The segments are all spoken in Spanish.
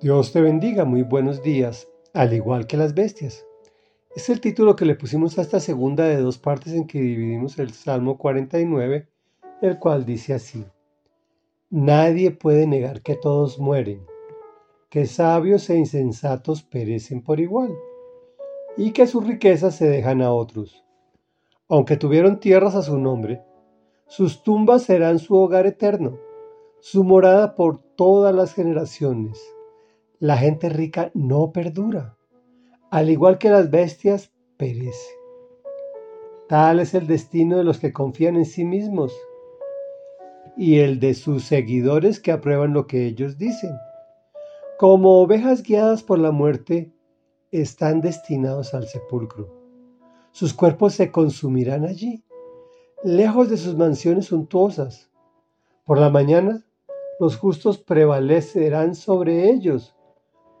Dios te bendiga, muy buenos días, al igual que las bestias. Es el título que le pusimos a esta segunda de dos partes en que dividimos el Salmo 49, el cual dice así: Nadie puede negar que todos mueren, que sabios e insensatos perecen por igual, y que sus riquezas se dejan a otros. Aunque tuvieron tierras a su nombre, sus tumbas serán su hogar eterno, su morada por todas las generaciones. La gente rica no perdura, al igual que las bestias, perece. Tal es el destino de los que confían en sí mismos y el de sus seguidores que aprueban lo que ellos dicen. Como ovejas guiadas por la muerte, están destinados al sepulcro. Sus cuerpos se consumirán allí, lejos de sus mansiones suntuosas. Por la mañana, los justos prevalecerán sobre ellos,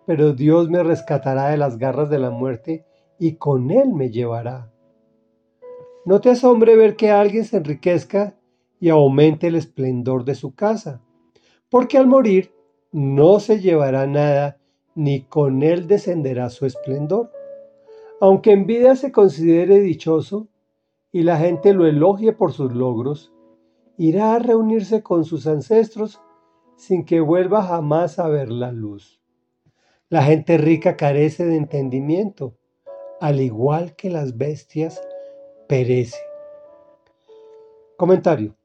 pero Dios me rescatará de las garras de la muerte y con Él me llevará. No te asombre ver que alguien se enriquezca y aumente el esplendor de su casa, porque al morir no se llevará nada, ni con él descenderá su esplendor. Aunque en vida se considere dichoso y la gente lo elogie por sus logros, irá a reunirse con sus ancestros sin que vuelva jamás a ver la luz. La gente rica carece de entendimiento, al igual que las bestias, perece. Comentario.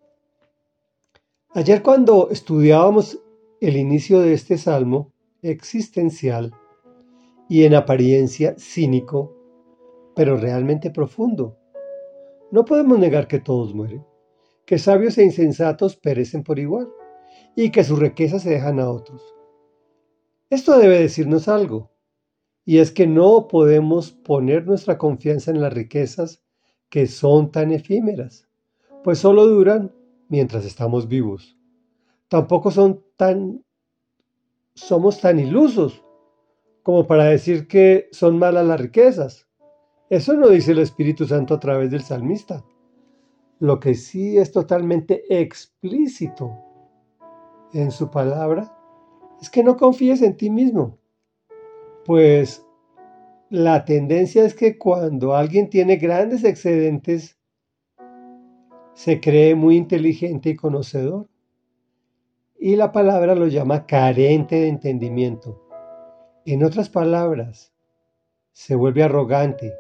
Ayer cuando estudiábamos el inicio de este salmo existencial y en apariencia cínico, pero realmente profundo, no podemos negar que todos mueren, que sabios e insensatos perecen por igual y que sus riquezas se dejan a otros. Esto debe decirnos algo, y es que no podemos poner nuestra confianza en las riquezas que son tan efímeras, pues solo duran mientras estamos vivos. Tampoco somos tan ilusos como para decir que son malas las riquezas. Eso no dice el Espíritu Santo a través del salmista. Lo que sí es totalmente explícito en su palabra es que no confíes en ti mismo, pues la tendencia es que cuando alguien tiene grandes excedentes, se cree muy inteligente y conocedor, y la palabra lo llama carente de entendimiento. En otras palabras, se vuelve arrogante,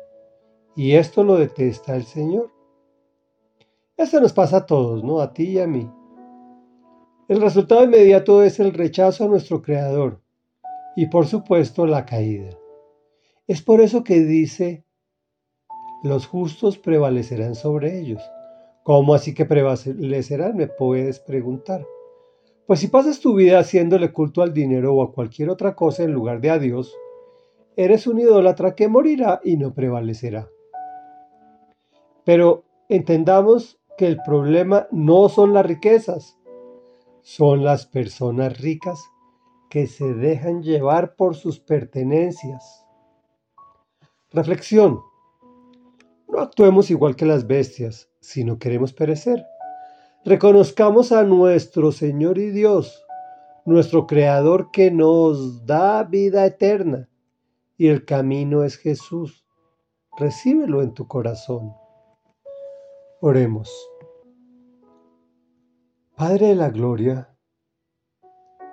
y esto lo detesta el Señor. Esto nos pasa a todos, ¿no? A ti y a mí. El resultado inmediato es el rechazo a nuestro Creador y, por supuesto, la caída. Es por eso que dice: los justos prevalecerán sobre ellos. ¿Cómo así que prevalecerán?, me puedes preguntar. Pues si pasas tu vida haciéndole culto al dinero o a cualquier otra cosa en lugar de a Dios, eres un idólatra que morirá y no prevalecerá. Pero entendamos que el problema no son las riquezas, son las personas ricas que se dejan llevar por sus pertenencias. Reflexión. No actuemos igual que las bestias si no queremos perecer. Reconozcamos a nuestro Señor y Dios, nuestro Creador, que nos da vida eterna, y el camino es Jesús. Recíbelo en tu corazón. Oremos. Padre de la gloria,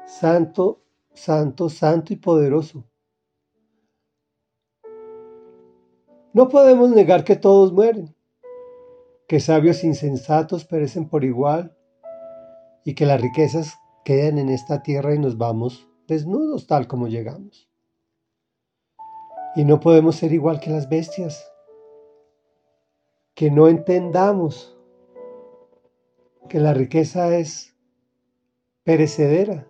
santo, santo, santo y poderoso. No podemos negar que todos mueren, que sabios insensatos perecen por igual y que las riquezas quedan en esta tierra y nos vamos desnudos tal como llegamos. Y no podemos ser igual que las bestias, que no entendamos que la riqueza es perecedera,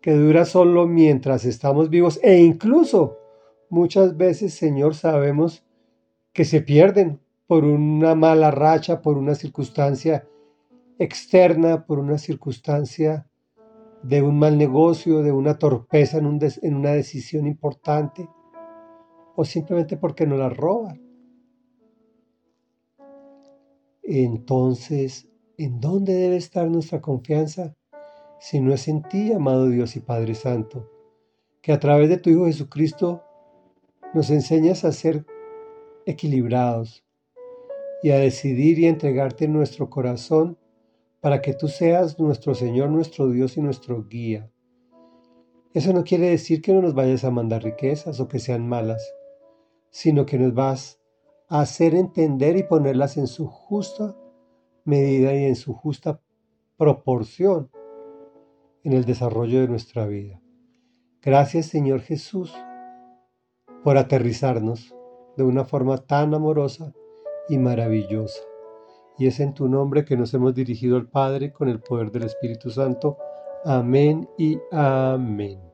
que dura solo mientras estamos vivos, e incluso muchas veces, Señor, sabemos que se pierden por una mala racha, por una circunstancia externa, por una circunstancia de un mal negocio, de una torpeza en una decisión importante, o simplemente porque nos la roban. Entonces, ¿en dónde debe estar nuestra confianza si no es en ti, amado Dios y Padre Santo, que a través de tu Hijo Jesucristo nos enseñas a ser equilibrados y a decidir y entregarte nuestro corazón para que tú seas nuestro Señor, nuestro Dios y nuestro guía. Eso no quiere decir que no nos vayas a mandar riquezas o que sean malas, sino que nos vas a hacer entender y ponerlas en su justa medida y en su justa proporción en el desarrollo de nuestra vida. Gracias, Señor Jesús, por aterrizarnos de una forma tan amorosa y maravillosa. Y es en tu nombre que nos hemos dirigido al Padre con el poder del Espíritu Santo. Amén y amén.